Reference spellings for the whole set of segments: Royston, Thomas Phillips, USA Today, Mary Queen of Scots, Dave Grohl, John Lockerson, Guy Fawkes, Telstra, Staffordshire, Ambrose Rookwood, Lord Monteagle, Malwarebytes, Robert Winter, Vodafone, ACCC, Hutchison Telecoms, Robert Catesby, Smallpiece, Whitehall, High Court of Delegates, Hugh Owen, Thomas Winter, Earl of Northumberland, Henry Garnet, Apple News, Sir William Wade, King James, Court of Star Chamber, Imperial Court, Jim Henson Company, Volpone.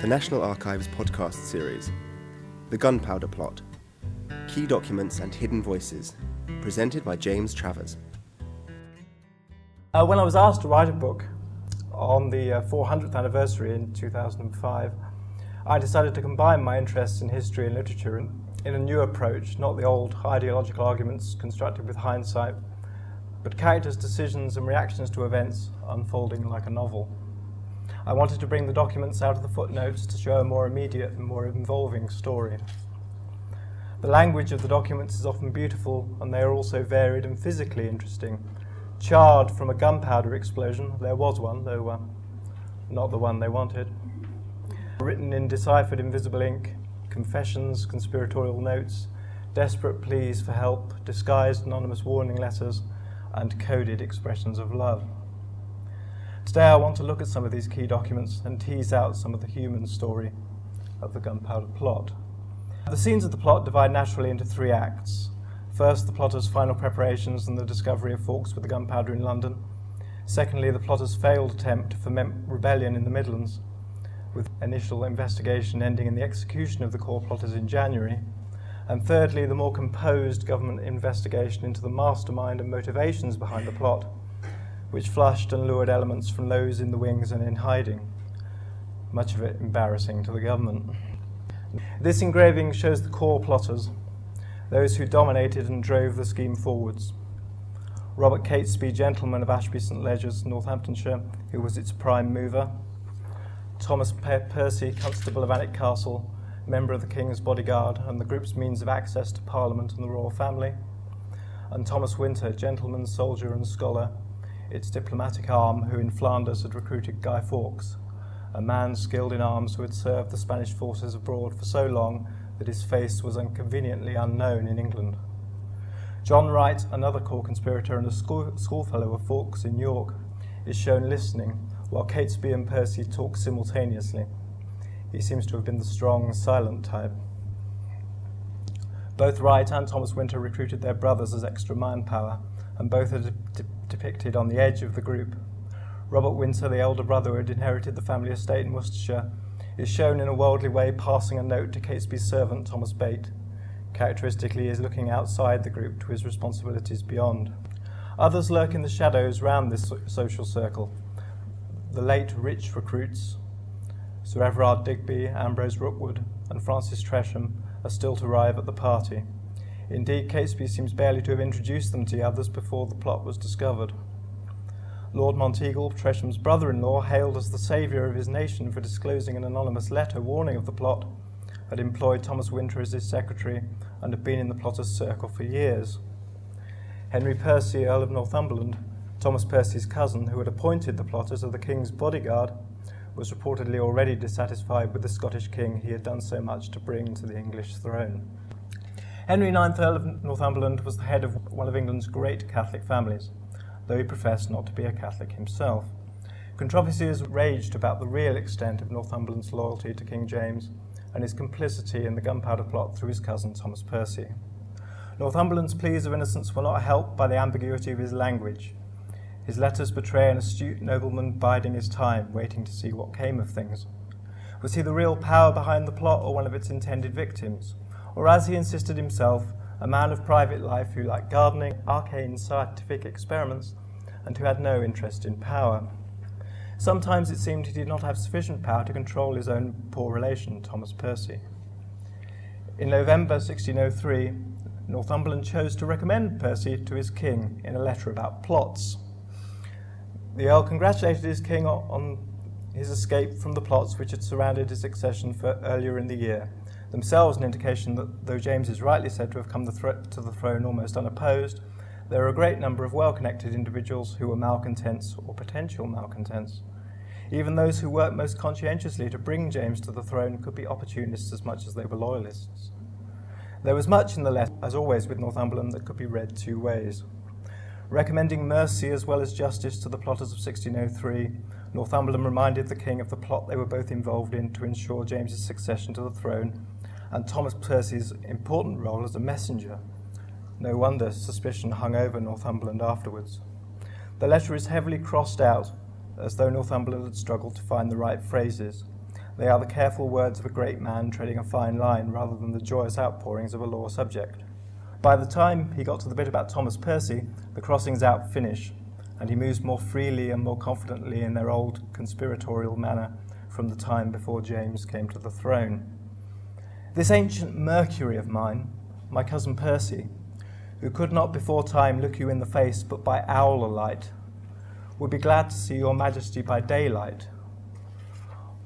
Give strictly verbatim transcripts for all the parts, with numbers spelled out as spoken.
the National Archives podcast series, The Gunpowder Plot, Key Documents and Hidden Voices, presented by James Travers. Uh, when I was asked to write a book on the uh, four hundredth anniversary in two thousand five, I decided to combine my interests in history and literature in, in a new approach, not the old ideological arguments constructed with hindsight, but characters' decisions and reactions to events unfolding like a novel. I wanted to bring the documents out of the footnotes to show a more immediate and more involving story. The language of the documents is often beautiful, and they are also varied and physically interesting. Charred from a gunpowder explosion, there was one, though uh, not the one they wanted. Written in deciphered invisible ink, confessions, conspiratorial notes, desperate pleas for help, disguised anonymous warning letters, and coded expressions of love. Today I want to look at some of these key documents and tease out some of the human story of the gunpowder plot. The scenes of the plot divide naturally into three acts. First, the plotters' final preparations and the discovery of Fawkes with the gunpowder in London. Secondly, the plotters' failed attempt to foment rebellion in the Midlands, with initial investigation ending in the execution of the core plotters in January. And thirdly, the more composed government investigation into the mastermind and motivations behind the plot, which flushed and lured elements from those in the wings and in hiding, much of it embarrassing to the government. This engraving shows the core plotters, those who dominated and drove the scheme forwards. Robert Catesby, gentleman of Ashby Saint Ledgers, Northamptonshire, who was its prime mover. Thomas Percy, constable of Alnwick Castle, member of the King's bodyguard and the group's means of access to Parliament and the royal family. And Thomas Winter, gentleman, soldier and scholar, its diplomatic arm, who in Flanders had recruited Guy Fawkes, a man skilled in arms who had served the Spanish forces abroad for so long that his face was inconveniently unknown in England. John Wright, another core conspirator and a school, schoolfellow of Fawkes in York, is shown listening while Catesby and Percy talk simultaneously. He seems to have been the strong, silent type. Both Wright and Thomas Winter recruited their brothers as extra manpower, and both are de- de- depicted on the edge of the group. Robert Winter, the elder brother who had inherited the family estate in Worcestershire, is shown in a worldly way passing a note to Catesby's servant, Thomas Bate. Characteristically, he is looking outside the group to his responsibilities beyond. Others lurk in the shadows round this so- social circle. The late rich recruits, Sir Everard Digby, Ambrose Rookwood, and Francis Tresham, are still to arrive at the party. Indeed, Catesby seems barely to have introduced them to the others before the plot was discovered. Lord Monteagle, Tresham's brother-in-law, hailed as the saviour of his nation for disclosing an anonymous letter warning of the plot, had employed Thomas Winter as his secretary, and had been in the plotters' circle for years. Henry Percy, Earl of Northumberland, Thomas Percy's cousin, who had appointed the plotters as the King's bodyguard, was reportedly already dissatisfied with the Scottish king he had done so much to bring to the English throne. Henry the ninth, Earl of Northumberland, was the head of one of England's great Catholic families, though he professed not to be a Catholic himself. Controversies raged about the real extent of Northumberland's loyalty to King James and his complicity in the gunpowder plot through his cousin Thomas Percy. Northumberland's pleas of innocence were not helped by the ambiguity of his language. His letters betray an astute nobleman biding his time, waiting to see what came of things. Was he the real power behind the plot or one of its intended victims? Or, as he insisted himself, a man of private life who liked gardening, arcane scientific experiments, and who had no interest in power. Sometimes it seemed he did not have sufficient power to control his own poor relation, Thomas Percy. In November sixteen oh three, Northumberland chose to recommend Percy to his king in a letter about plots. The Earl congratulated his king on his escape from the plots which had surrounded his accession for earlier in the year, themselves an indication that, though James is rightly said to have come the threat to the throne almost unopposed, there are a great number of well-connected individuals who were malcontents or potential malcontents. Even those who worked most conscientiously to bring James to the throne could be opportunists as much as they were loyalists. There was much in the letter, as always with Northumberland, that could be read two ways. Recommending mercy as well as justice to the plotters of sixteen oh three, Northumberland reminded the king of the plot they were both involved in to ensure James's succession to the throne, and Thomas Percy's important role as a messenger. No wonder suspicion hung over Northumberland afterwards. The letter is heavily crossed out, as though Northumberland had struggled to find the right phrases. They are the careful words of a great man treading a fine line rather than the joyous outpourings of a law subject. By the time he got to the bit about Thomas Percy, the crossings out finish, and he moves more freely and more confidently in their old conspiratorial manner from the time before James came to the throne. This ancient Mercury of mine, my cousin Percy, who could not before time look you in the face but by owl alight, would be glad to see your majesty by daylight.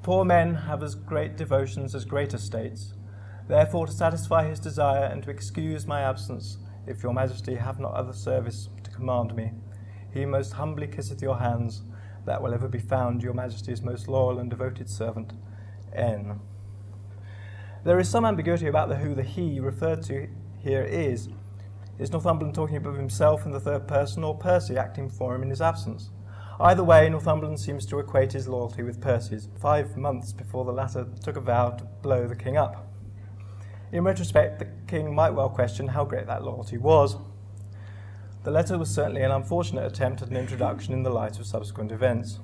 Poor men have as great devotions as great estates, therefore to satisfy his desire and to excuse my absence, if your majesty have not other service to command me, he most humbly kisseth your hands, that will ever be found your majesty's most loyal and devoted servant, N. There is some ambiguity about the who the he referred to here is. Is Northumberland talking about himself in the third person, or Percy acting for him in his absence? Either way, Northumberland seems to equate his loyalty with Percy's, five months before the latter took a vow to blow the king up. In retrospect, the king might well question how great that loyalty was. The letter was certainly an unfortunate attempt at an introduction in the light of subsequent events.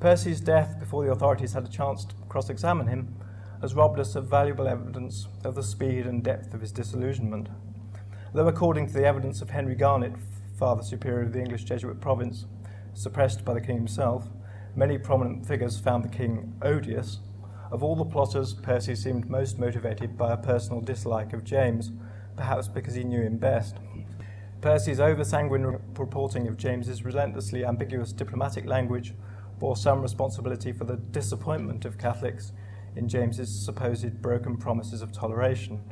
Percy's death, before the authorities had a chance to cross-examine him, has robbed us of valuable evidence of the speed and depth of his disillusionment. Though according to the evidence of Henry Garnet, Father Superior of the English Jesuit province, suppressed by the king himself, many prominent figures found the king odious. Of all the plotters, Percy seemed most motivated by a personal dislike of James, perhaps because he knew him best. Percy's over-sanguine reporting of James's relentlessly ambiguous diplomatic language bore some responsibility for the disappointment of Catholics in James's supposed broken promises of toleration.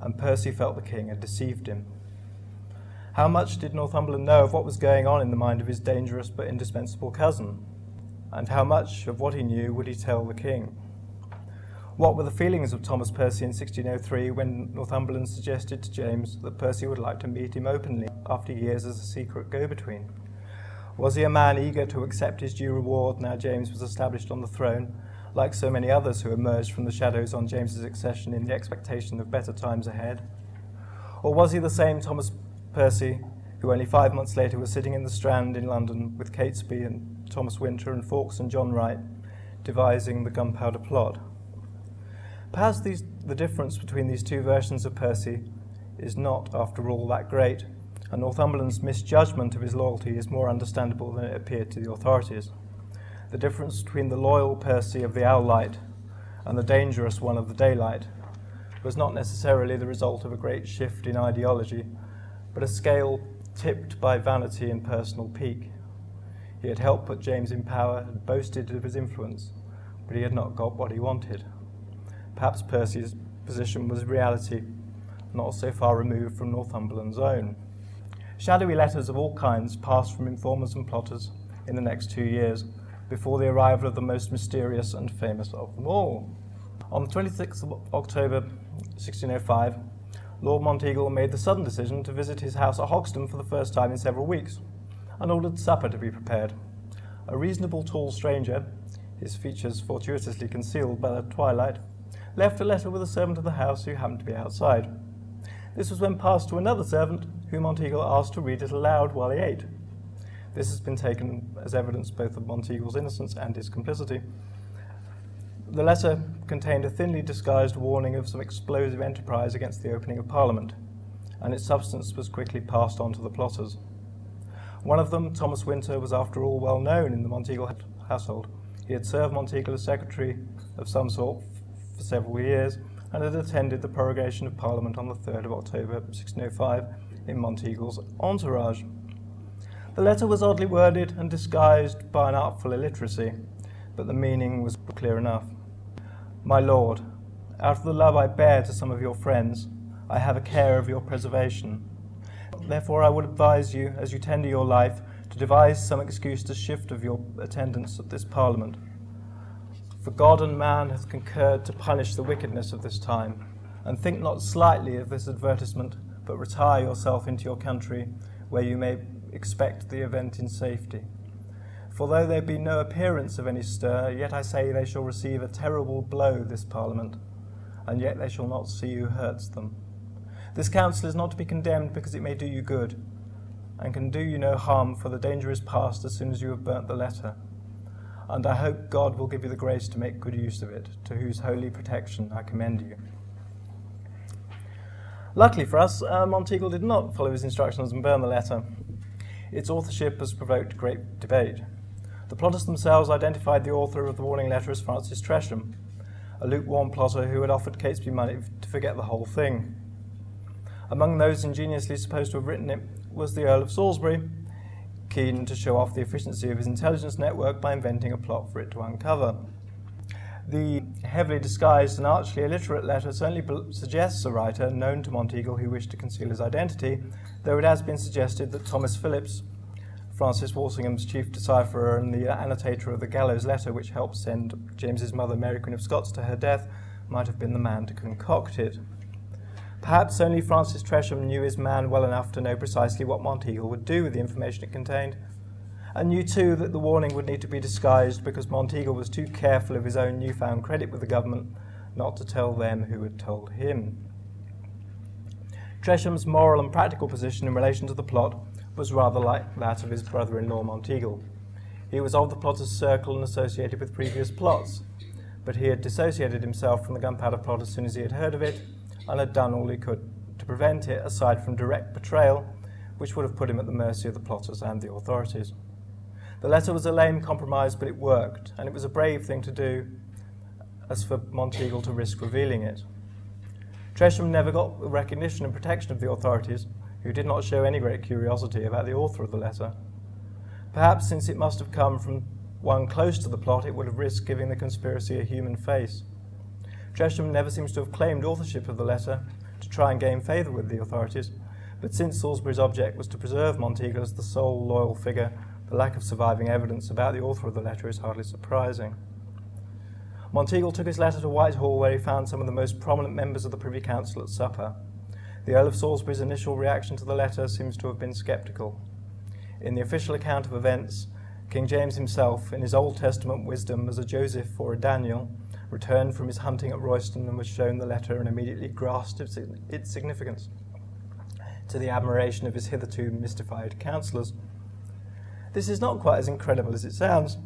And Percy felt the king had deceived him. How much did Northumberland know of what was going on in the mind of his dangerous but indispensable cousin? And how much of what he knew would he tell the king? What were the feelings of Thomas Percy in sixteen oh three when Northumberland suggested to James that Percy would like to meet him openly after years as a secret go-between? Was he a man eager to accept his due reward now James was established on the throne, like so many others who emerged from the shadows on James's accession in the expectation of better times ahead? Or was he the same Thomas Percy who only five months later was sitting in the Strand in London with Catesby and Thomas Winter and Fawkes and John Wright devising the gunpowder plot? Perhaps these, the difference between these two versions of Percy is not, after all, that great, and Northumberland's misjudgment of his loyalty is more understandable than it appeared to the authorities. The difference between the loyal Percy of the owl light and the dangerous one of the daylight was not necessarily the result of a great shift in ideology, but a scale tipped by vanity and personal pique. He had helped put James in power, had boasted of his influence, but he had not got what he wanted. Perhaps Percy's position was reality, not so far removed from Northumberland's own. Shadowy letters of all kinds passed from informers and plotters in the next two years, before the arrival of the most mysterious and famous of them all. On the twenty-sixth of October sixteen oh five, Lord Monteagle made the sudden decision to visit his house at Hoxton for the first time in several weeks, and ordered supper to be prepared. A reasonable tall stranger, his features fortuitously concealed by the twilight, left a letter with a servant of the house who happened to be outside. This was when passed to another servant, whom Monteagle asked to read it aloud while he ate. This has been taken as evidence both of Monteagle's innocence and his complicity. The letter contained a thinly disguised warning of some explosive enterprise against the opening of Parliament, and its substance was quickly passed on to the plotters. One of them, Thomas Winter, was after all well known in the Monteagle household. He had served Monteagle as secretary of some sort for several years, and had attended the prorogation of Parliament on the third of October sixteen oh five in Monteagle's entourage. The letter was oddly worded and disguised by an artful illiteracy, but the meaning was clear enough. My lord, out of the love I bear to some of your friends, I have a care of your preservation. Therefore I would advise you, as you tender your life, to devise some excuse to shift of your attendance at this Parliament. For God and man hath concurred to punish the wickedness of this time, and think not slightly of this advertisement, but retire yourself into your country, where you may expect the event in safety. For though there be no appearance of any stir, yet I say they shall receive a terrible blow this Parliament, and yet they shall not see who hurts them. This council is not to be condemned because it may do you good, and can do you no harm, for the danger is past as soon as you have burnt the letter. and I hope God will give you the grace to make good use of it, to whose holy protection I commend you. Luckily for us, uh, Monteagle did not follow his instructions and burn the letter. Its authorship has provoked great debate. The plotters themselves identified the author of the warning letter as Francis Tresham, a lukewarm plotter who had offered Catesby money to forget the whole thing. Among those ingeniously supposed to have written it was the Earl of Salisbury, keen to show off the efficiency of his intelligence network by inventing a plot for it to uncover. The heavily disguised and archly illiterate letter certainly suggests a writer known to Monteagle who wished to conceal his identity, though it has been suggested that Thomas Phillips, Francis Walsingham's chief decipherer and the annotator of the gallows letter which helped send James's mother, Mary Queen of Scots, to her death, might have been the man to concoct it. Perhaps only Francis Tresham knew his man well enough to know precisely what Monteagle would do with the information it contained, and knew too that the warning would need to be disguised because Monteagle was too careful of his own newfound credit with the government not to tell them who had told him. Tresham's moral and practical position in relation to the plot was rather like that of his brother-in-law Monteagle. He was of the plotter's circle and associated with previous plots, but he had dissociated himself from the gunpowder plot as soon as he had heard of it, and had done all he could to prevent it, aside from direct betrayal, which would have put him at the mercy of the plotters and the authorities. The letter was a lame compromise, but it worked, and it was a brave thing to do as for Monteagle to risk revealing it. Tresham never got the recognition and protection of the authorities, who did not show any great curiosity about the author of the letter. Perhaps, since it must have come from one close to the plot, it would have risked giving the conspiracy a human face. Tresham never seems to have claimed authorship of the letter to try and gain favour with the authorities, but since Salisbury's object was to preserve Monteagle as the sole loyal figure, the lack of surviving evidence about the author of the letter is hardly surprising. Monteagle took his letter to Whitehall, where he found some of the most prominent members of the Privy Council at supper. The Earl of Salisbury's initial reaction to the letter seems to have been sceptical. In the official account of events, King James himself, in his Old Testament wisdom as a Joseph or a Daniel, returned from his hunting at Royston and was shown the letter and immediately grasped its significance, to the admiration of his hitherto mystified counsellors. This is not quite as incredible as it sounds.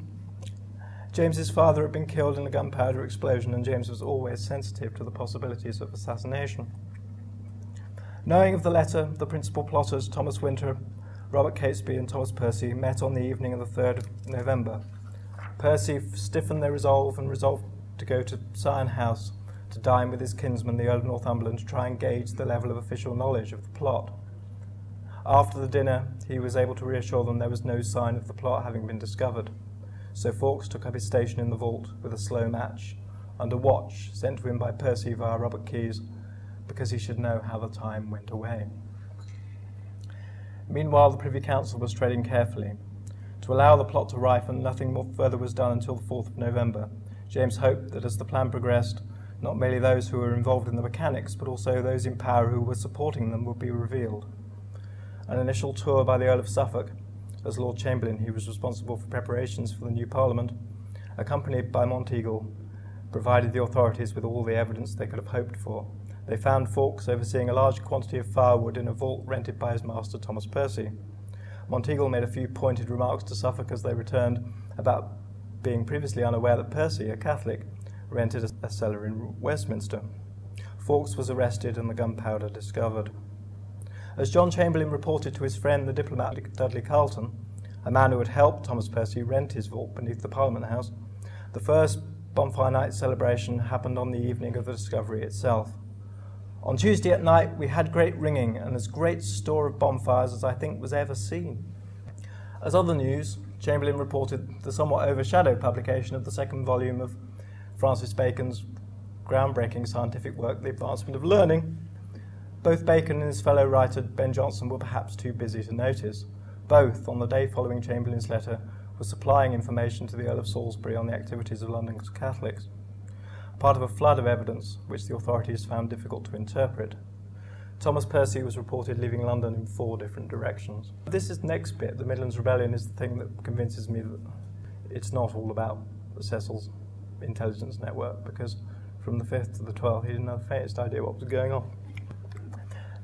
James's father had been killed in a gunpowder explosion, and James was always sensitive to the possibilities of assassination. Knowing of the letter, the principal plotters, Thomas Winter, Robert Catesby and Thomas Percy, met on the evening of the third of November. Percy stiffened their resolve and resolved to go to Sion House to dine with his kinsman, the Earl of Northumberland, to try and gauge the level of official knowledge of the plot. After the dinner, he was able to reassure them there was no sign of the plot having been discovered. So Fawkes took up his station in the vault with a slow match and a watch sent to him by Percy via Robert Keys, because he should know how the time went away. Meanwhile, the Privy Council was treading carefully. To allow the plot to ripen, nothing more further was done until the fourth of November. James hoped that as the plan progressed, not merely those who were involved in the mechanics, but also those in power who were supporting them would be revealed. An initial tour by the Earl of Suffolk, as Lord Chamberlain, he was responsible for preparations for the new Parliament, accompanied by Monteagle, provided the authorities with all the evidence they could have hoped for. They found Fawkes overseeing a large quantity of firewood in a vault rented by his master, Thomas Percy. Monteagle made a few pointed remarks to Suffolk as they returned about being previously unaware that Percy, a Catholic, rented a cellar in Westminster. Fawkes was arrested and the gunpowder discovered. As John Chamberlain reported to his friend the diplomat Dudley Carleton, a man who had helped Thomas Percy rent his vault beneath the Parliament House, the first bonfire night celebration happened on the evening of the discovery itself. On Tuesday at night we had great ringing and as great store of bonfires as I think was ever seen. As other news, Chamberlain reported the somewhat overshadowed publication of the second volume of Francis Bacon's groundbreaking scientific work, The Advancement of Learning. Both Bacon and his fellow writer Ben Jonson were perhaps too busy to notice. Both, on the day following Chamberlain's letter, were supplying information to the Earl of Salisbury on the activities of London's Catholics, part of a flood of evidence which the authorities found difficult to interpret. Thomas Percy was reported leaving London in four different directions. This is the next bit, the Midlands Rebellion, is the thing that convinces me that it's not all about Cecil's intelligence network, because from the fifth to the twelfth he didn't have the faintest idea what was going on.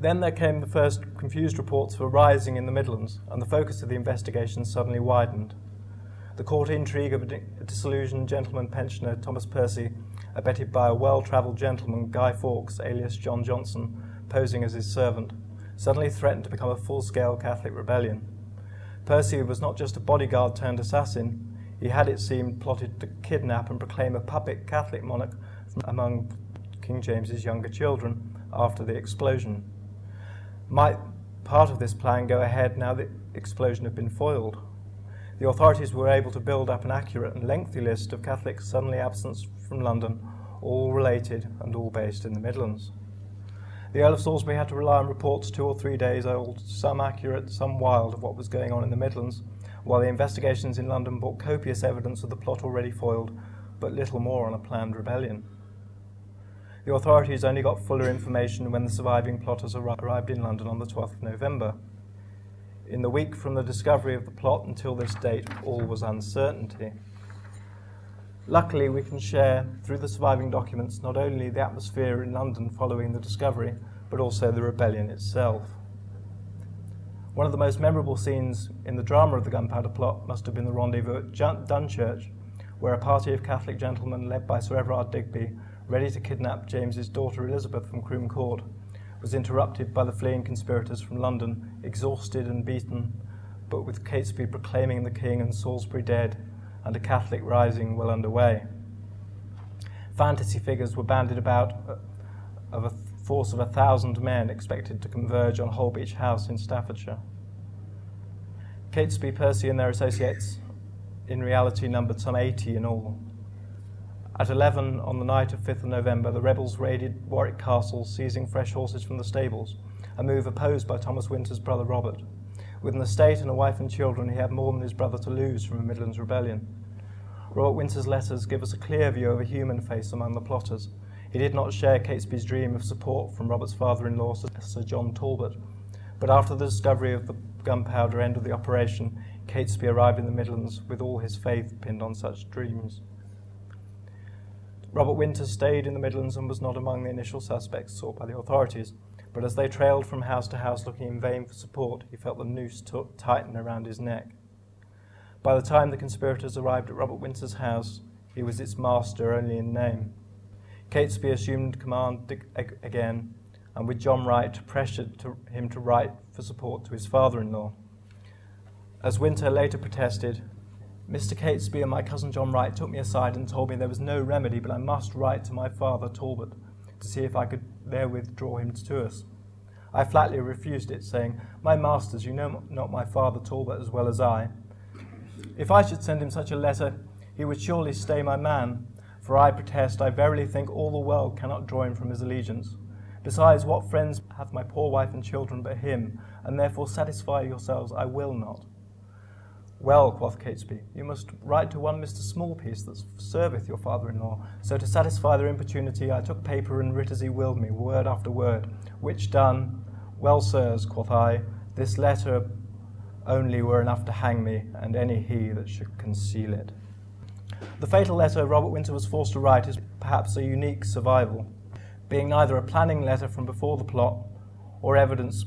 Then there came the first confused reports of a rising in the Midlands, and the focus of the investigation suddenly widened. the court intrigue of a disillusioned gentleman pensioner, Thomas Percy, abetted by a well-travelled gentleman, Guy Fawkes, alias John Johnson, posing as his servant, suddenly threatened to become a full-scale Catholic rebellion. Percy was not just a bodyguard turned assassin, he had, it seemed, plotted to kidnap and proclaim a puppet Catholic monarch from among King James's younger children after the explosion. Might part of this plan go ahead now the explosion had been foiled? The authorities were able to build up an accurate and lengthy list of Catholics suddenly absent from London, all related and all based in the Midlands. The Earl of Salisbury had to rely on reports two or three days old, some accurate, some wild, of what was going on in the Midlands, while the investigations in London brought copious evidence of the plot already foiled, but little more on a planned rebellion. The authorities only got fuller information when the surviving plotters arrived in London on the twelfth of November. In the week from the discovery of the plot until this date, all was uncertainty. Luckily, we can share, through the surviving documents, not only the atmosphere in London following the discovery, but also the rebellion itself. One of the most memorable scenes in the drama of the Gunpowder Plot must have been the rendezvous at Dunchurch, where a party of Catholic gentlemen led by Sir Everard Digby, ready to kidnap James's daughter Elizabeth from Croom Court, was interrupted by the fleeing conspirators from London, exhausted and beaten, but with Catesby proclaiming the King and Salisbury dead, and a Catholic rising well underway. Fantasy figures were banded about of a force of a thousand men expected to converge on Holbeach House in Staffordshire. Catesby, Percy and their associates in reality numbered some eighty in all. At eleven on the night of fifth of November, the rebels raided Warwick Castle, seizing fresh horses from the stables, a move opposed by Thomas Winter's brother Robert. With an estate and a wife and children, he had more than his brother to lose from a Midlands rebellion. Robert Winter's letters give us a clear view of a human face among the plotters. He did not share Catesby's dream of support from Robert's father-in-law, Sir John Talbot, but after the discovery of the gunpowder end of the operation, Catesby arrived in the Midlands with all his faith pinned on such dreams. Robert Winter stayed in the Midlands and was not among the initial suspects sought by the authorities, but as they trailed from house to house looking in vain for support, he felt the noose t- tighten around his neck. By the time the conspirators arrived at Robert Winter's house, he was its master only in name. Catesby assumed command ag- again, and with John Wright pressured to him to write for support to his father-in-law. As Winter later protested, "Mister Catesby and my cousin John Wright took me aside and told me there was no remedy, but I must write to my father, Talbot, to see if I could therewith draw him to us. I flatly refused it, saying, 'My masters, you know not my father Talbot as well as I. If I should send him such a letter, he would surely stay my man, for I protest I verily think all the world cannot draw him from his allegiance. Besides, what friends hath my poor wife and children but him, and therefore satisfy yourselves I will not.' 'Well,' quoth Catesby, 'you must write to one Mister Smallpiece that serveth your father-in-law.' So to satisfy their importunity, I took paper and writ as he willed me, word after word, which done, 'Well, sirs,' quoth I, 'this letter only were enough to hang me, and any he that should conceal it.'" The fatal letter Robert Winter was forced to write is perhaps a unique survival, being neither a planning letter from before the plot or evidence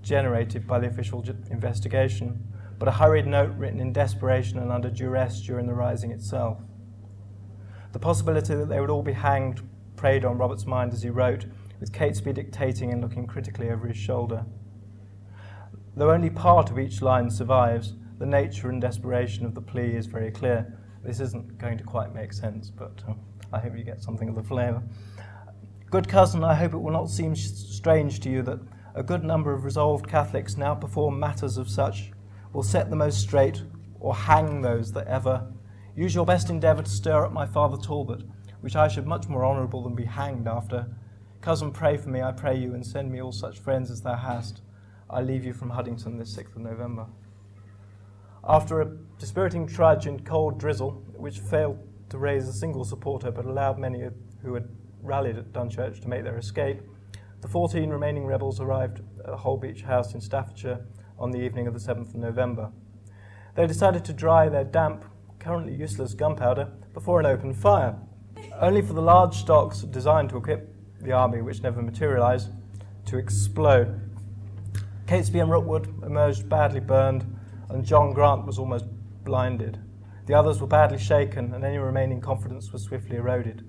generated by the official investigation, but a hurried note written in desperation and under duress during the rising itself. The possibility that they would all be hanged preyed on Robert's mind as he wrote, with Catesby dictating and looking critically over his shoulder. Though only part of each line survives, the nature and desperation of the plea is very clear. This isn't going to quite make sense, but uh, I hope you get something of the flavour. "Good cousin, I hope it will not seem sh- strange to you that a good number of resolved Catholics now perform matters of such will set the most straight, or hang those that ever. Use your best endeavour to stir up my father Talbot, which I should much more honourable than be hanged after. Cousin, pray for me, I pray you, and send me all such friends as thou hast. I leave you from Huddington this sixth of November. After a dispiriting trudge and cold drizzle, which failed to raise a single supporter but allowed many who had rallied at Dunchurch to make their escape, the fourteen remaining rebels arrived at Holbeach House in Staffordshire on the evening of the seventh of November. They decided to dry their damp, currently useless gunpowder before an open fire, only for the large stocks designed to equip the army, which never materialised, to explode. Catesby and Rookwood emerged badly burned, and John Grant was almost blinded. The others were badly shaken, and any remaining confidence was swiftly eroded.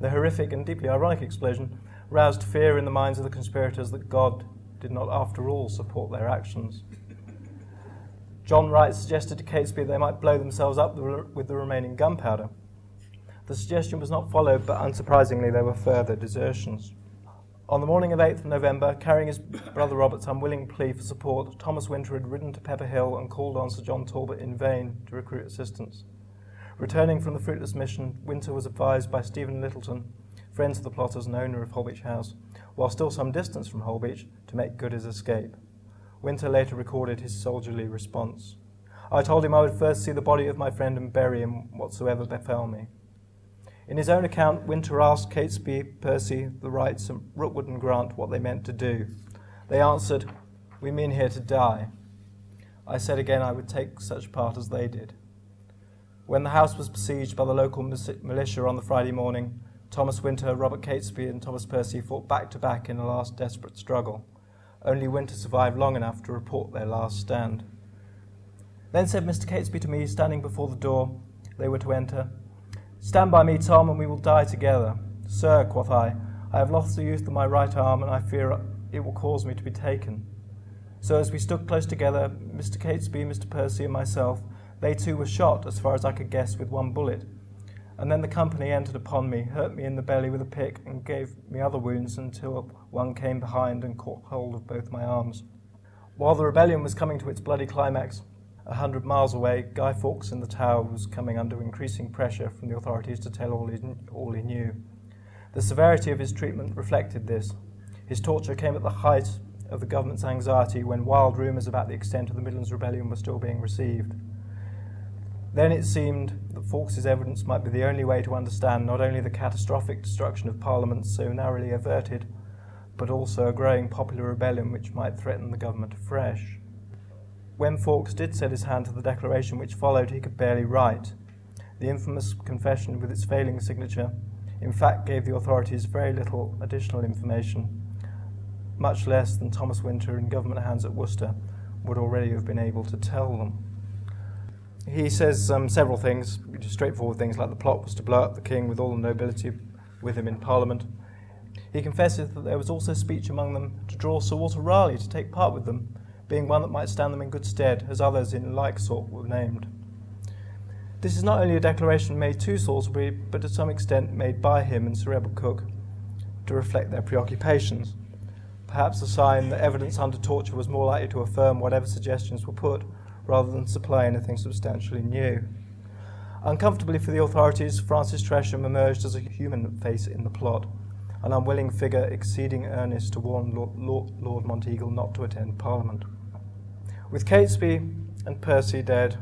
The horrific and deeply ironic explosion roused fear in the minds of the conspirators that God did not, after all, support their actions. John Wright suggested to Catesby they might blow themselves up with the remaining gunpowder. The suggestion was not followed, but unsurprisingly there were further desertions. On the morning of eighth of November, carrying his brother Robert's unwilling plea for support, Thomas Winter had ridden to Pepper Hill and called on Sir John Talbot in vain to recruit assistance. Returning from the fruitless mission, Winter was advised by Stephen Littleton, friend of the plotters and owner of Holbeach House, while still some distance from Holbeach, to make good his escape. Winter later recorded his soldierly response. I told him I would first see the body of my friend and bury him, whatsoever befell me. In his own account, Winter asked Catesby, Percy, the Wrights, and Rookwood and Grant what they meant to do. They answered, we mean here to die. I said again I would take such part as they did. When the house was besieged by the local militia on the Friday morning, Thomas Winter, Robert Catesby, and Thomas Percy fought back to back in a last desperate struggle. Only Winter survived long enough to report their last stand. Then said Mister Catesby to me, standing before the door they were to enter, Stand by me, Tom, and we will die together. Sir, quoth I, I have lost the use of my right arm, and I fear it will cause me to be taken. So as we stood close together, Mister Catesby, Mister Percy, and myself, they too were shot, as far as I could guess, with one bullet. And then the company entered upon me, hurt me in the belly with a pick, and gave me other wounds until one came behind and caught hold of both my arms. While the rebellion was coming to its bloody climax, a hundred miles away, Guy Fawkes in the Tower was coming under increasing pressure from the authorities to tell all he, all he knew. The severity of his treatment reflected this. His torture came at the height of the government's anxiety when wild rumours about the extent of the Midlands Rebellion were still being received. Then it seemed that Fawkes's evidence might be the only way to understand not only the catastrophic destruction of Parliament so narrowly averted, but also a growing popular rebellion which might threaten the government afresh. When Fawkes did set his hand to the declaration which followed, he could barely write. The infamous confession, with its failing signature, in fact gave the authorities very little additional information, much less than Thomas Winter and government hands at Worcester would already have been able to tell them. He says um, several things, which are straightforward things, like the plot was to blow up the king with all the nobility with him in Parliament. He confesses that there was also speech among them to draw Sir Walter Raleigh to take part with them, being one that might stand them in good stead, as others in like sort were named. This is not only a declaration made to Salisbury, but to some extent made by him and Sir Edward Coke to reflect their preoccupations, perhaps a sign that evidence under torture was more likely to affirm whatever suggestions were put, rather than supply anything substantially new. Uncomfortably for the authorities, Francis Tresham emerged as a human face in the plot, an unwilling figure exceeding earnest to warn Lord Monteagle not to attend Parliament. With Catesby and Percy dead,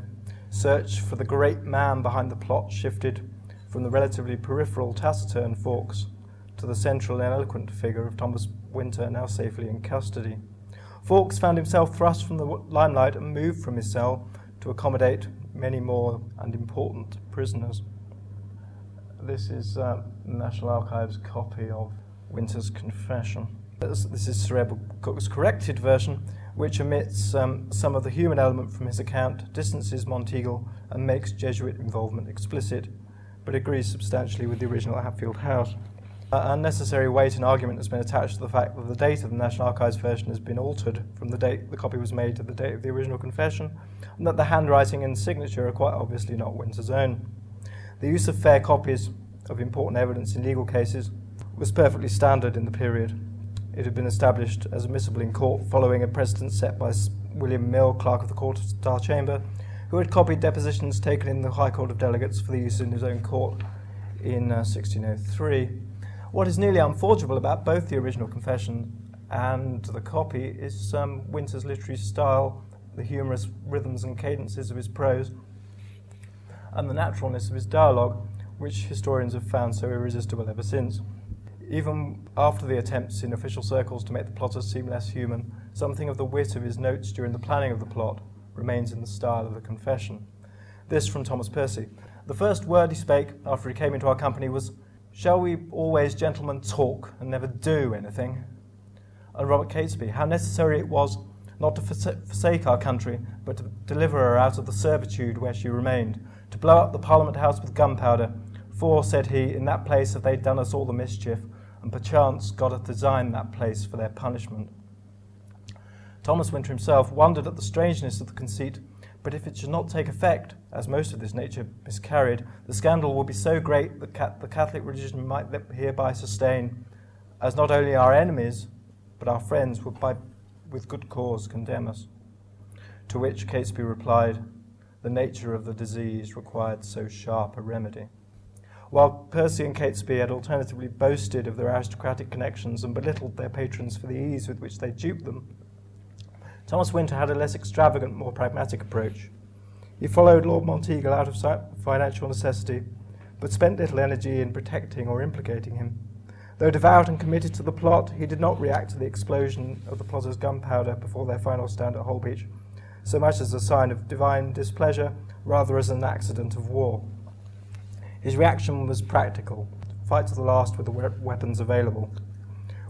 search for the great man behind the plot shifted from the relatively peripheral taciturn Fawkes to the central and eloquent figure of Thomas Winter, now safely in custody. Fawkes found himself thrust from the limelight and moved from his cell to accommodate many more and important prisoners. This is uh, the National Archives copy of Winter's confession. This, this is Sir Edward Coke's corrected version, which omits um, some of the human element from his account, distances Monteagle, and makes Jesuit involvement explicit, but agrees substantially with the original Hatfield House. Uh, unnecessary weight and argument has been attached to the fact that the date of the National Archives version has been altered from the date the copy was made to the date of the original confession, and that the handwriting and signature are quite obviously not Winter's own. The use of fair copies of important evidence in legal cases was perfectly standard in the period. It had been established as admissible in court following a precedent set by William Mill, Clerk of the Court of Star Chamber, who had copied depositions taken in the High Court of Delegates for the use in his own court in uh, sixteen oh three. What is nearly unforgeable about both the original confession and the copy is um, Winter's literary style, the humorous rhythms and cadences of his prose, and the naturalness of his dialogue, which historians have found so irresistible ever since. Even after the attempts in official circles to make the plotters seem less human, something of the wit of his notes during the planning of the plot remains in the style of the confession. This from Thomas Percy. The first word he spake after he came into our company was, "Shall we always, gentlemen, talk and never do anything?" And Robert Catesby, "How necessary it was not to forsake our country, but to deliver her out of the servitude where she remained, to blow up the Parliament House with gunpowder, for, said he, in that place have they done us all the mischief, and perchance God hath designed that place for their punishment. Thomas Winter himself wondered at the strangeness of the conceit, but if it should not take effect, as most of this nature miscarried, the scandal would be so great that the Catholic religion might hereby sustain, as not only our enemies, but our friends would by, with good cause condemn us. To which Catesby replied, the nature of the disease required so sharp a remedy. While Percy and Catesby had alternatively boasted of their aristocratic connections and belittled their patrons for the ease with which they duped them, Thomas Winter had a less extravagant, more pragmatic approach. He followed Lord Monteagle out of financial necessity, but spent little energy in protecting or implicating him. Though devout and committed to the plot, he did not react to the explosion of the plotters' gunpowder before their final stand at Holbeach, so much as a sign of divine displeasure, rather as an accident of war. His reaction was practical, fight to the last with the we- weapons available.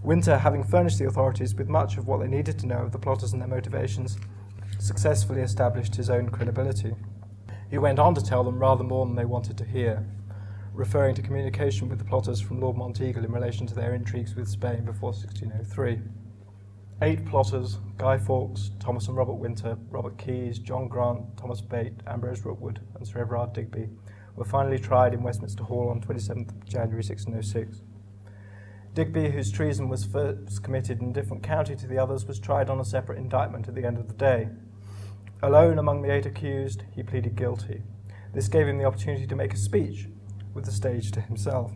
Winter, having furnished the authorities with much of what they needed to know of the plotters and their motivations, successfully established his own credibility. He went on to tell them rather more than they wanted to hear, referring to communication with the plotters from Lord Monteagle in relation to their intrigues with Spain before sixteen oh three. Eight plotters, Guy Fawkes, Thomas and Robert Winter, Robert Keys, John Grant, Thomas Bate, Ambrose Rookwood, and Sir Everard Digby, were finally tried in Westminster Hall on twenty-seventh of January sixteen oh six. Digby, whose treason was first committed in a different county to the others, was tried on a separate indictment at the end of the day. Alone among the eight accused, he pleaded guilty. This gave him the opportunity to make a speech, with the stage to himself.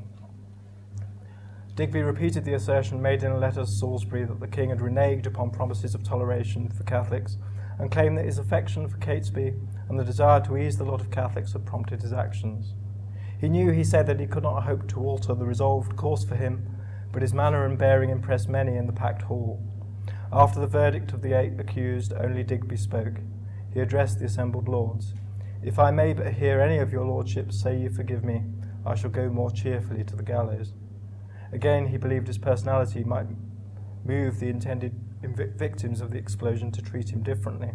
Digby repeated the assertion made in a letter to Salisbury that the king had reneged upon promises of toleration for Catholics, and claimed that his affection for Catesby and the desire to ease the lot of Catholics had prompted his actions. He knew, he said, that he could not hope to alter the resolved course for him, but his manner and bearing impressed many in the packed hall. After the verdict of the eight accused, only Digby spoke. He addressed the assembled lords. If I may but hear any of your lordships say you forgive me, I shall go more cheerfully to the gallows. Again, he believed his personality might move the intended victims of the explosion to treat him differently.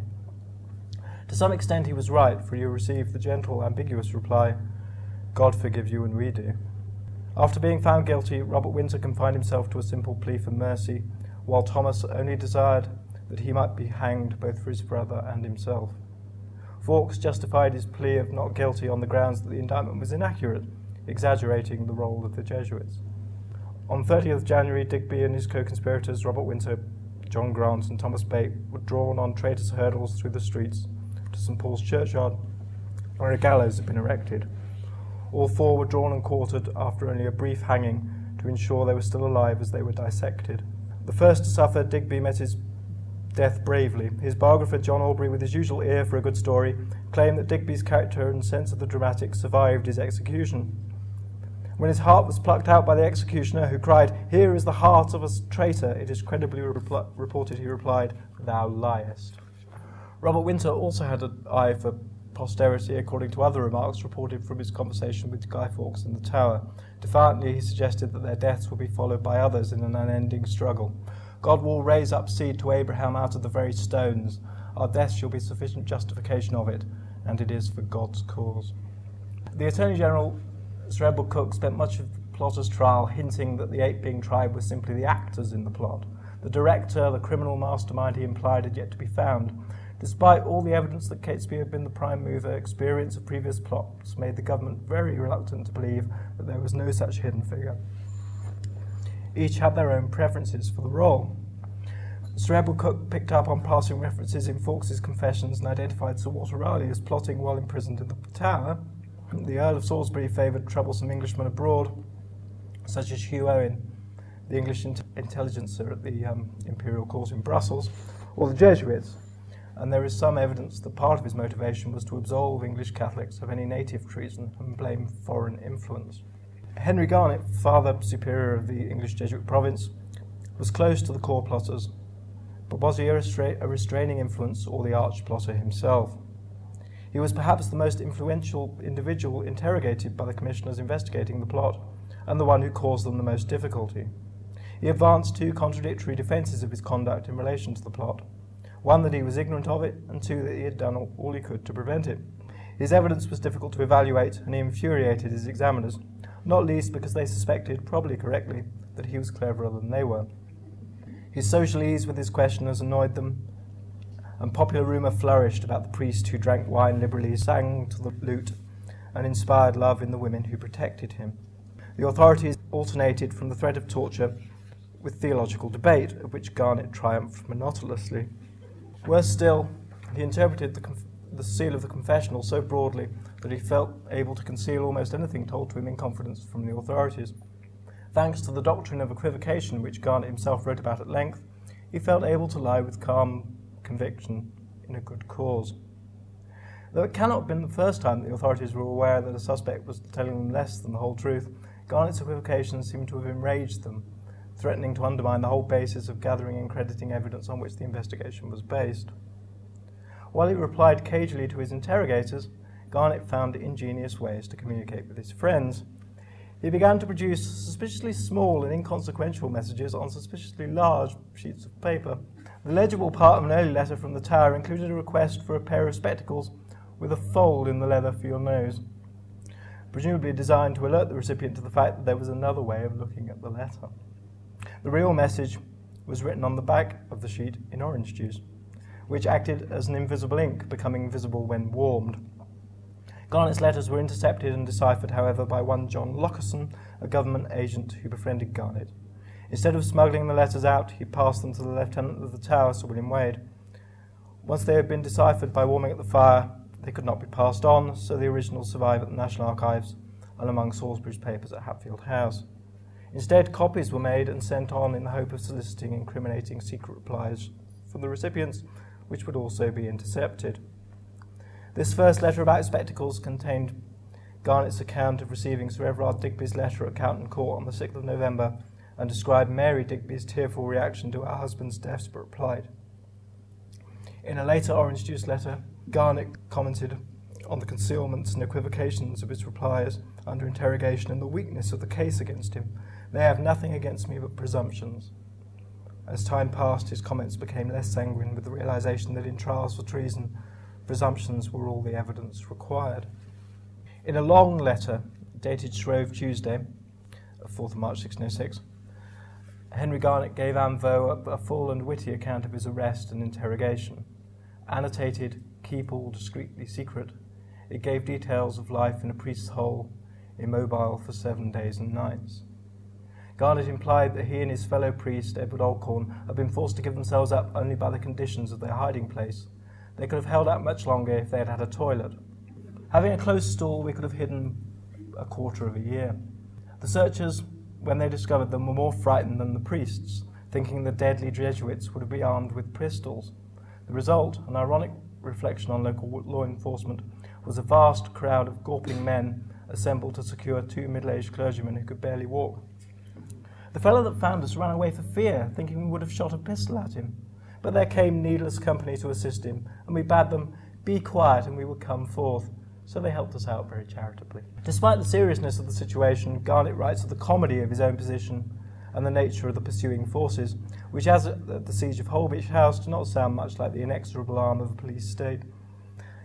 To some extent he was right, for he received the gentle, ambiguous reply, God forgive you and we do. After being found guilty, Robert Winter confined himself to a simple plea for mercy, while Thomas only desired that he might be hanged both for his brother and himself. Fawkes justified his plea of not guilty on the grounds that the indictment was inaccurate, exaggerating the role of the Jesuits. On thirtieth of January, Digby and his co-conspirators, Robert Winter, John Grant and Thomas Bate, were drawn on traitors' hurdles through the streets to Saint Paul's Churchyard, where a gallows had been erected. All four were drawn and quartered after only a brief hanging to ensure they were still alive as they were dissected. The first to suffer, Digby, met his death bravely. His biographer, John Aubrey, with his usual ear for a good story, claimed that Digby's character and sense of the dramatic survived his execution. When his heart was plucked out by the executioner, who cried, "Here is the heart of a traitor," it is credibly repl- reported he replied, "Thou liest." Robert Winter also had an eye for posterity, according to other remarks reported from his conversation with Guy Fawkes in the Tower. Defiantly, he suggested that their deaths would be followed by others in an unending struggle. God will raise up seed to Abraham out of the very stones. Our death shall be sufficient justification of it, and it is for God's cause. The Attorney General, Sir Edward Coke, spent much of the plotters' trial hinting that the eight being tried were simply the actors in the plot. The director, the criminal mastermind he implied, had yet to be found. Despite all the evidence that Catesby had been the prime mover, experience of previous plots made the government very reluctant to believe that there was no such hidden figure. Each had their own preferences for the role. Sir Edward Coke picked up on passing references in Fawkes' confessions and identified Sir Walter Raleigh as plotting while imprisoned in the Tower. The Earl of Salisbury favoured troublesome Englishmen abroad, such as Hugh Owen, the English in- intelligencer at the um, Imperial Court in Brussels, or the Jesuits, and there is some evidence that part of his motivation was to absolve English Catholics of any native treason and blame foreign influence. Henry Garnet, father superior of the English Jesuit province, was close to the core plotters, but was he a, restra- a restraining influence or the arch plotter himself? He was perhaps the most influential individual interrogated by the commissioners investigating the plot, and the one who caused them the most difficulty. He advanced two contradictory defences of his conduct in relation to the plot, one that he was ignorant of it, and two that he had done all he could to prevent it. His evidence was difficult to evaluate, and he infuriated his examiners, not least because they suspected, probably correctly, that he was cleverer than they were. His social ease with his questioners annoyed them, and popular rumour flourished about the priest who drank wine liberally, sang to the lute, and inspired love in the women who protected him. The authorities alternated from the threat of torture with theological debate, of which Garnet triumphed monotonously. Worse still, he interpreted the, conf the seal of the confessional so broadly that he felt able to conceal almost anything told to him in confidence from the authorities. Thanks to the doctrine of equivocation, which Garnet himself wrote about at length, he felt able to lie with calm conviction in a good cause. Though it cannot have been the first time that the authorities were aware that a suspect was telling them less than the whole truth, Garnet's equivocation seemed to have enraged them, threatening to undermine the whole basis of gathering and crediting evidence on which the investigation was based. While he replied cagily to his interrogators, Garnet found ingenious ways to communicate with his friends. He began to produce suspiciously small and inconsequential messages on suspiciously large sheets of paper. The legible part of an early letter from the Tower included a request for a pair of spectacles with a fold in the leather for your nose, presumably designed to alert the recipient to the fact that there was another way of looking at the letter. The real message was written on the back of the sheet in orange juice, which acted as an invisible ink, becoming visible when warmed. Garnet's letters were intercepted and deciphered, however, by one John Lockerson, a government agent who befriended Garnet. Instead of smuggling the letters out, he passed them to the lieutenant of the Tower, Sir William Wade. Once they had been deciphered by warming at the fire, they could not be passed on, so the originals survive at the National Archives and among Salisbury's papers at Hatfield House. Instead, copies were made and sent on in the hope of soliciting incriminating secret replies from the recipients, which would also be intercepted. This first letter about spectacles contained Garnet's account of receiving Sir Everard Digby's letter at Cowton Court on the sixth of November and described Mary Digby's tearful reaction to her husband's desperate plight. In a later orange juice letter, Garnet commented on the concealments and equivocations of his replies under interrogation and the weakness of the case against him. They have nothing against me but presumptions. As time passed, his comments became less sanguine with the realization that in trials for treason, presumptions were all the evidence required. In a long letter, dated Shrove Tuesday, fourth of March sixteen oh six, Henry Garnet gave Anvo a full and witty account of his arrest and interrogation, annotated, keep all discreetly secret. It gave details of life in a priest's hole, immobile for seven days and nights. Garnet implied that he and his fellow priest, Edward Oldcorn, had been forced to give themselves up only by the conditions of their hiding place. They could have held out much longer if they had had a toilet. Having a closed stall, we could have hidden a quarter of a year. The searchers, when they discovered them, were more frightened than the priests, thinking the deadly Jesuits would be armed with pistols. The result, an ironic reflection on local law enforcement, was a vast crowd of gawping men assembled to secure two middle-aged clergymen who could barely walk. The fellow that found us ran away for fear, thinking we would have shot a pistol at him. But there came needless company to assist him, and we bade them be quiet and we would come forth. So they helped us out very charitably. Despite the seriousness of the situation, Garnet writes of the comedy of his own position and the nature of the pursuing forces, which as at the siege of Holbeach House do not sound much like the inexorable arm of a police state.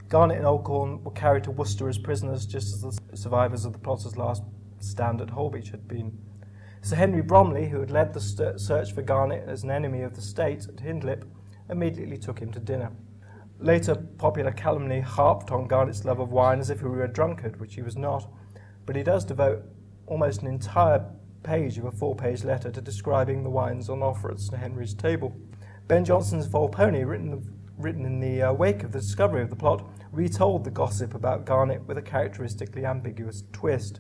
Garnet and Oldcorn were carried to Worcester as prisoners, just as the survivors of the plotters' last stand at Holbeach had been. Sir Henry Bromley, who had led the search for Garnet as an enemy of the state at Hindlip, immediately took him to dinner. Later, popular calumny harped on Garnet's love of wine as if he were a drunkard, which he was not, but he does devote almost an entire page of a four-page letter to describing the wines on offer at Sir Henry's table. Ben Jonson's Volpone, written, written in the uh, wake of the discovery of the plot, retold the gossip about Garnet with a characteristically ambiguous twist.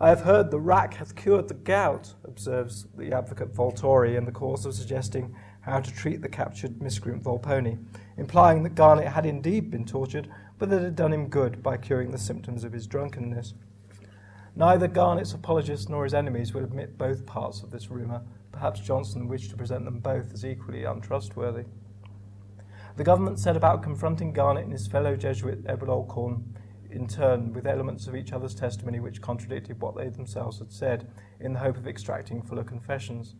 I have heard the rack hath cured the gout, observes the advocate Voltori in the course of suggesting how to treat the captured miscreant Volpone, implying that Garnet had indeed been tortured, but that it had done him good by curing the symptoms of his drunkenness. Neither Garnet's apologists nor his enemies would admit both parts of this rumour. Perhaps Johnson wished to present them both as equally untrustworthy. The government set about confronting Garnet and his fellow Jesuit Edward Oldcorn in turn with elements of each other's testimony which contradicted what they themselves had said, in the hope of extracting fuller confessions.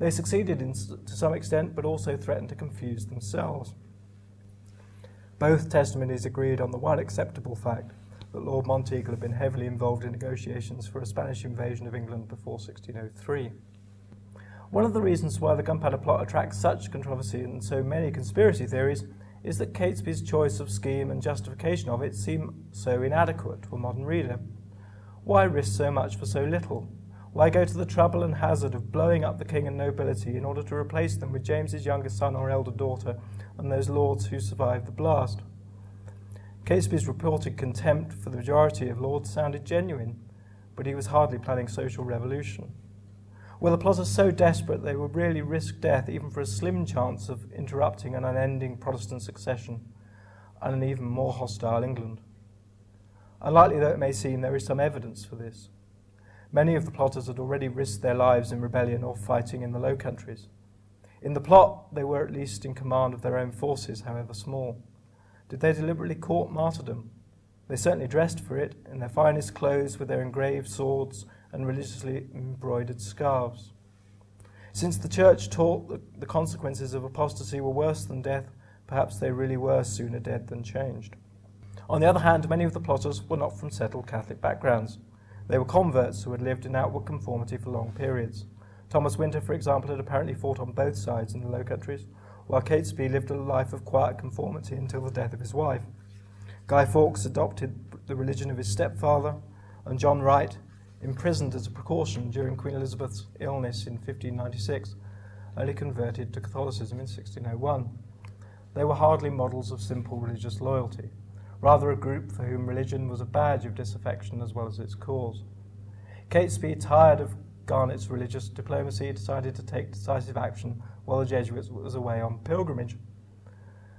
They succeeded in, to some extent, but also threatened to confuse themselves. Both testimonies agreed on the one acceptable fact that Lord Monteagle had been heavily involved in negotiations for a Spanish invasion of England before sixteen oh three. One of the reasons why the Gunpowder Plot attracts such controversy and so many conspiracy theories is that Catesby's choice of scheme and justification of it seem so inadequate to a modern reader. Why risk so much for so little? Why go to the trouble and hazard of blowing up the king and nobility in order to replace them with James's younger son or elder daughter and those lords who survived the blast? Catesby's reported contempt for the majority of lords sounded genuine, but he was hardly planning social revolution. Were the plotters so desperate they would really risk death even for a slim chance of interrupting an unending Protestant succession and an even more hostile England? Unlikely though it may seem, there is some evidence for this. Many of the plotters had already risked their lives in rebellion or fighting in the Low Countries. In the plot, they were at least in command of their own forces, however small. Did they deliberately court martyrdom? They certainly dressed for it, in their finest clothes with their engraved swords and religiously embroidered scarves. Since the Church taught that the consequences of apostasy were worse than death, perhaps they really were sooner dead than changed. On the other hand, many of the plotters were not from settled Catholic backgrounds. They were converts who had lived in outward conformity for long periods. Thomas Winter, for example, had apparently fought on both sides in the Low Countries, while Catesby lived a life of quiet conformity until the death of his wife. Guy Fawkes adopted the religion of his stepfather, and John Wright, imprisoned as a precaution during Queen Elizabeth's illness in fifteen ninety-six, only converted to Catholicism in sixteen oh one. They were hardly models of simple religious loyalty, rather a group for whom religion was a badge of disaffection as well as its cause. Catesby, tired of Garnet's religious diplomacy, decided to take decisive action while the Jesuits was away on pilgrimage.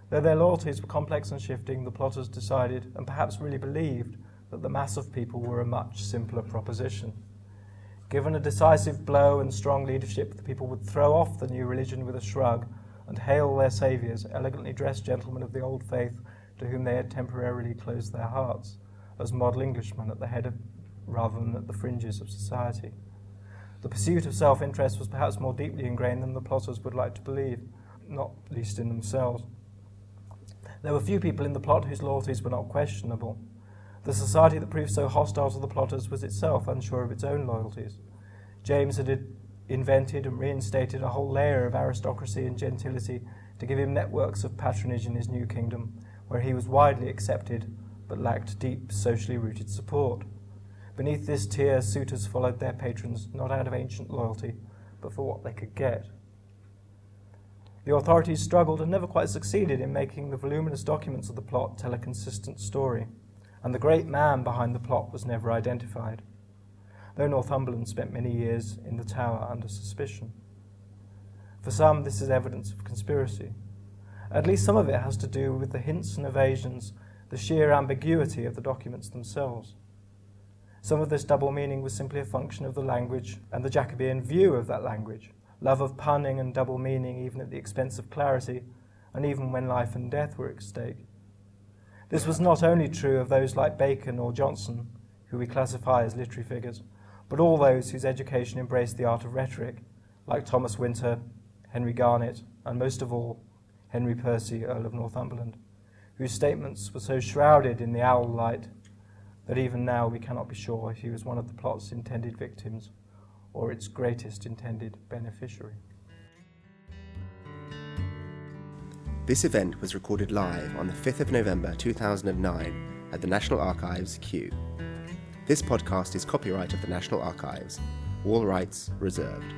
Though their loyalties were complex and shifting, the plotters decided, and perhaps really believed, that the mass of people were a much simpler proposition. Given a decisive blow and strong leadership, the people would throw off the new religion with a shrug and hail their saviours, elegantly dressed gentlemen of the old faith to whom they had temporarily closed their hearts, as model Englishmen at the head of, rather than at the fringes of society. The pursuit of self-interest was perhaps more deeply ingrained than the plotters would like to believe, not least in themselves. There were few people in the plot whose loyalties were not questionable. The society that proved so hostile to the plotters was itself unsure of its own loyalties. James had invented and reinstated a whole layer of aristocracy and gentility to give him networks of patronage in his new kingdom, where he was widely accepted but lacked deep, socially rooted support. Beneath this tier, suitors followed their patrons not out of ancient loyalty, but for what they could get. The authorities struggled and never quite succeeded in making the voluminous documents of the plot tell a consistent story, and the great man behind the plot was never identified, though Northumberland spent many years in the Tower under suspicion. For some, this is evidence of conspiracy. At least some of it has to do with the hints and evasions, the sheer ambiguity of the documents themselves. Some of this double meaning was simply a function of the language and the Jacobean view of that language, love of punning and double meaning even at the expense of clarity, and even when life and death were at stake. This was not only true of those like Bacon or Johnson, who we classify as literary figures, but all those whose education embraced the art of rhetoric, like Thomas Winter, Henry Garnet, and most of all, Henry Percy, Earl of Northumberland, whose statements were so shrouded in the owl light that even now we cannot be sure if he was one of the plot's intended victims or its greatest intended beneficiary. This event was recorded live on the fifth of November two thousand nine at the National Archives, Kew. This podcast is copyright of the National Archives. All rights reserved.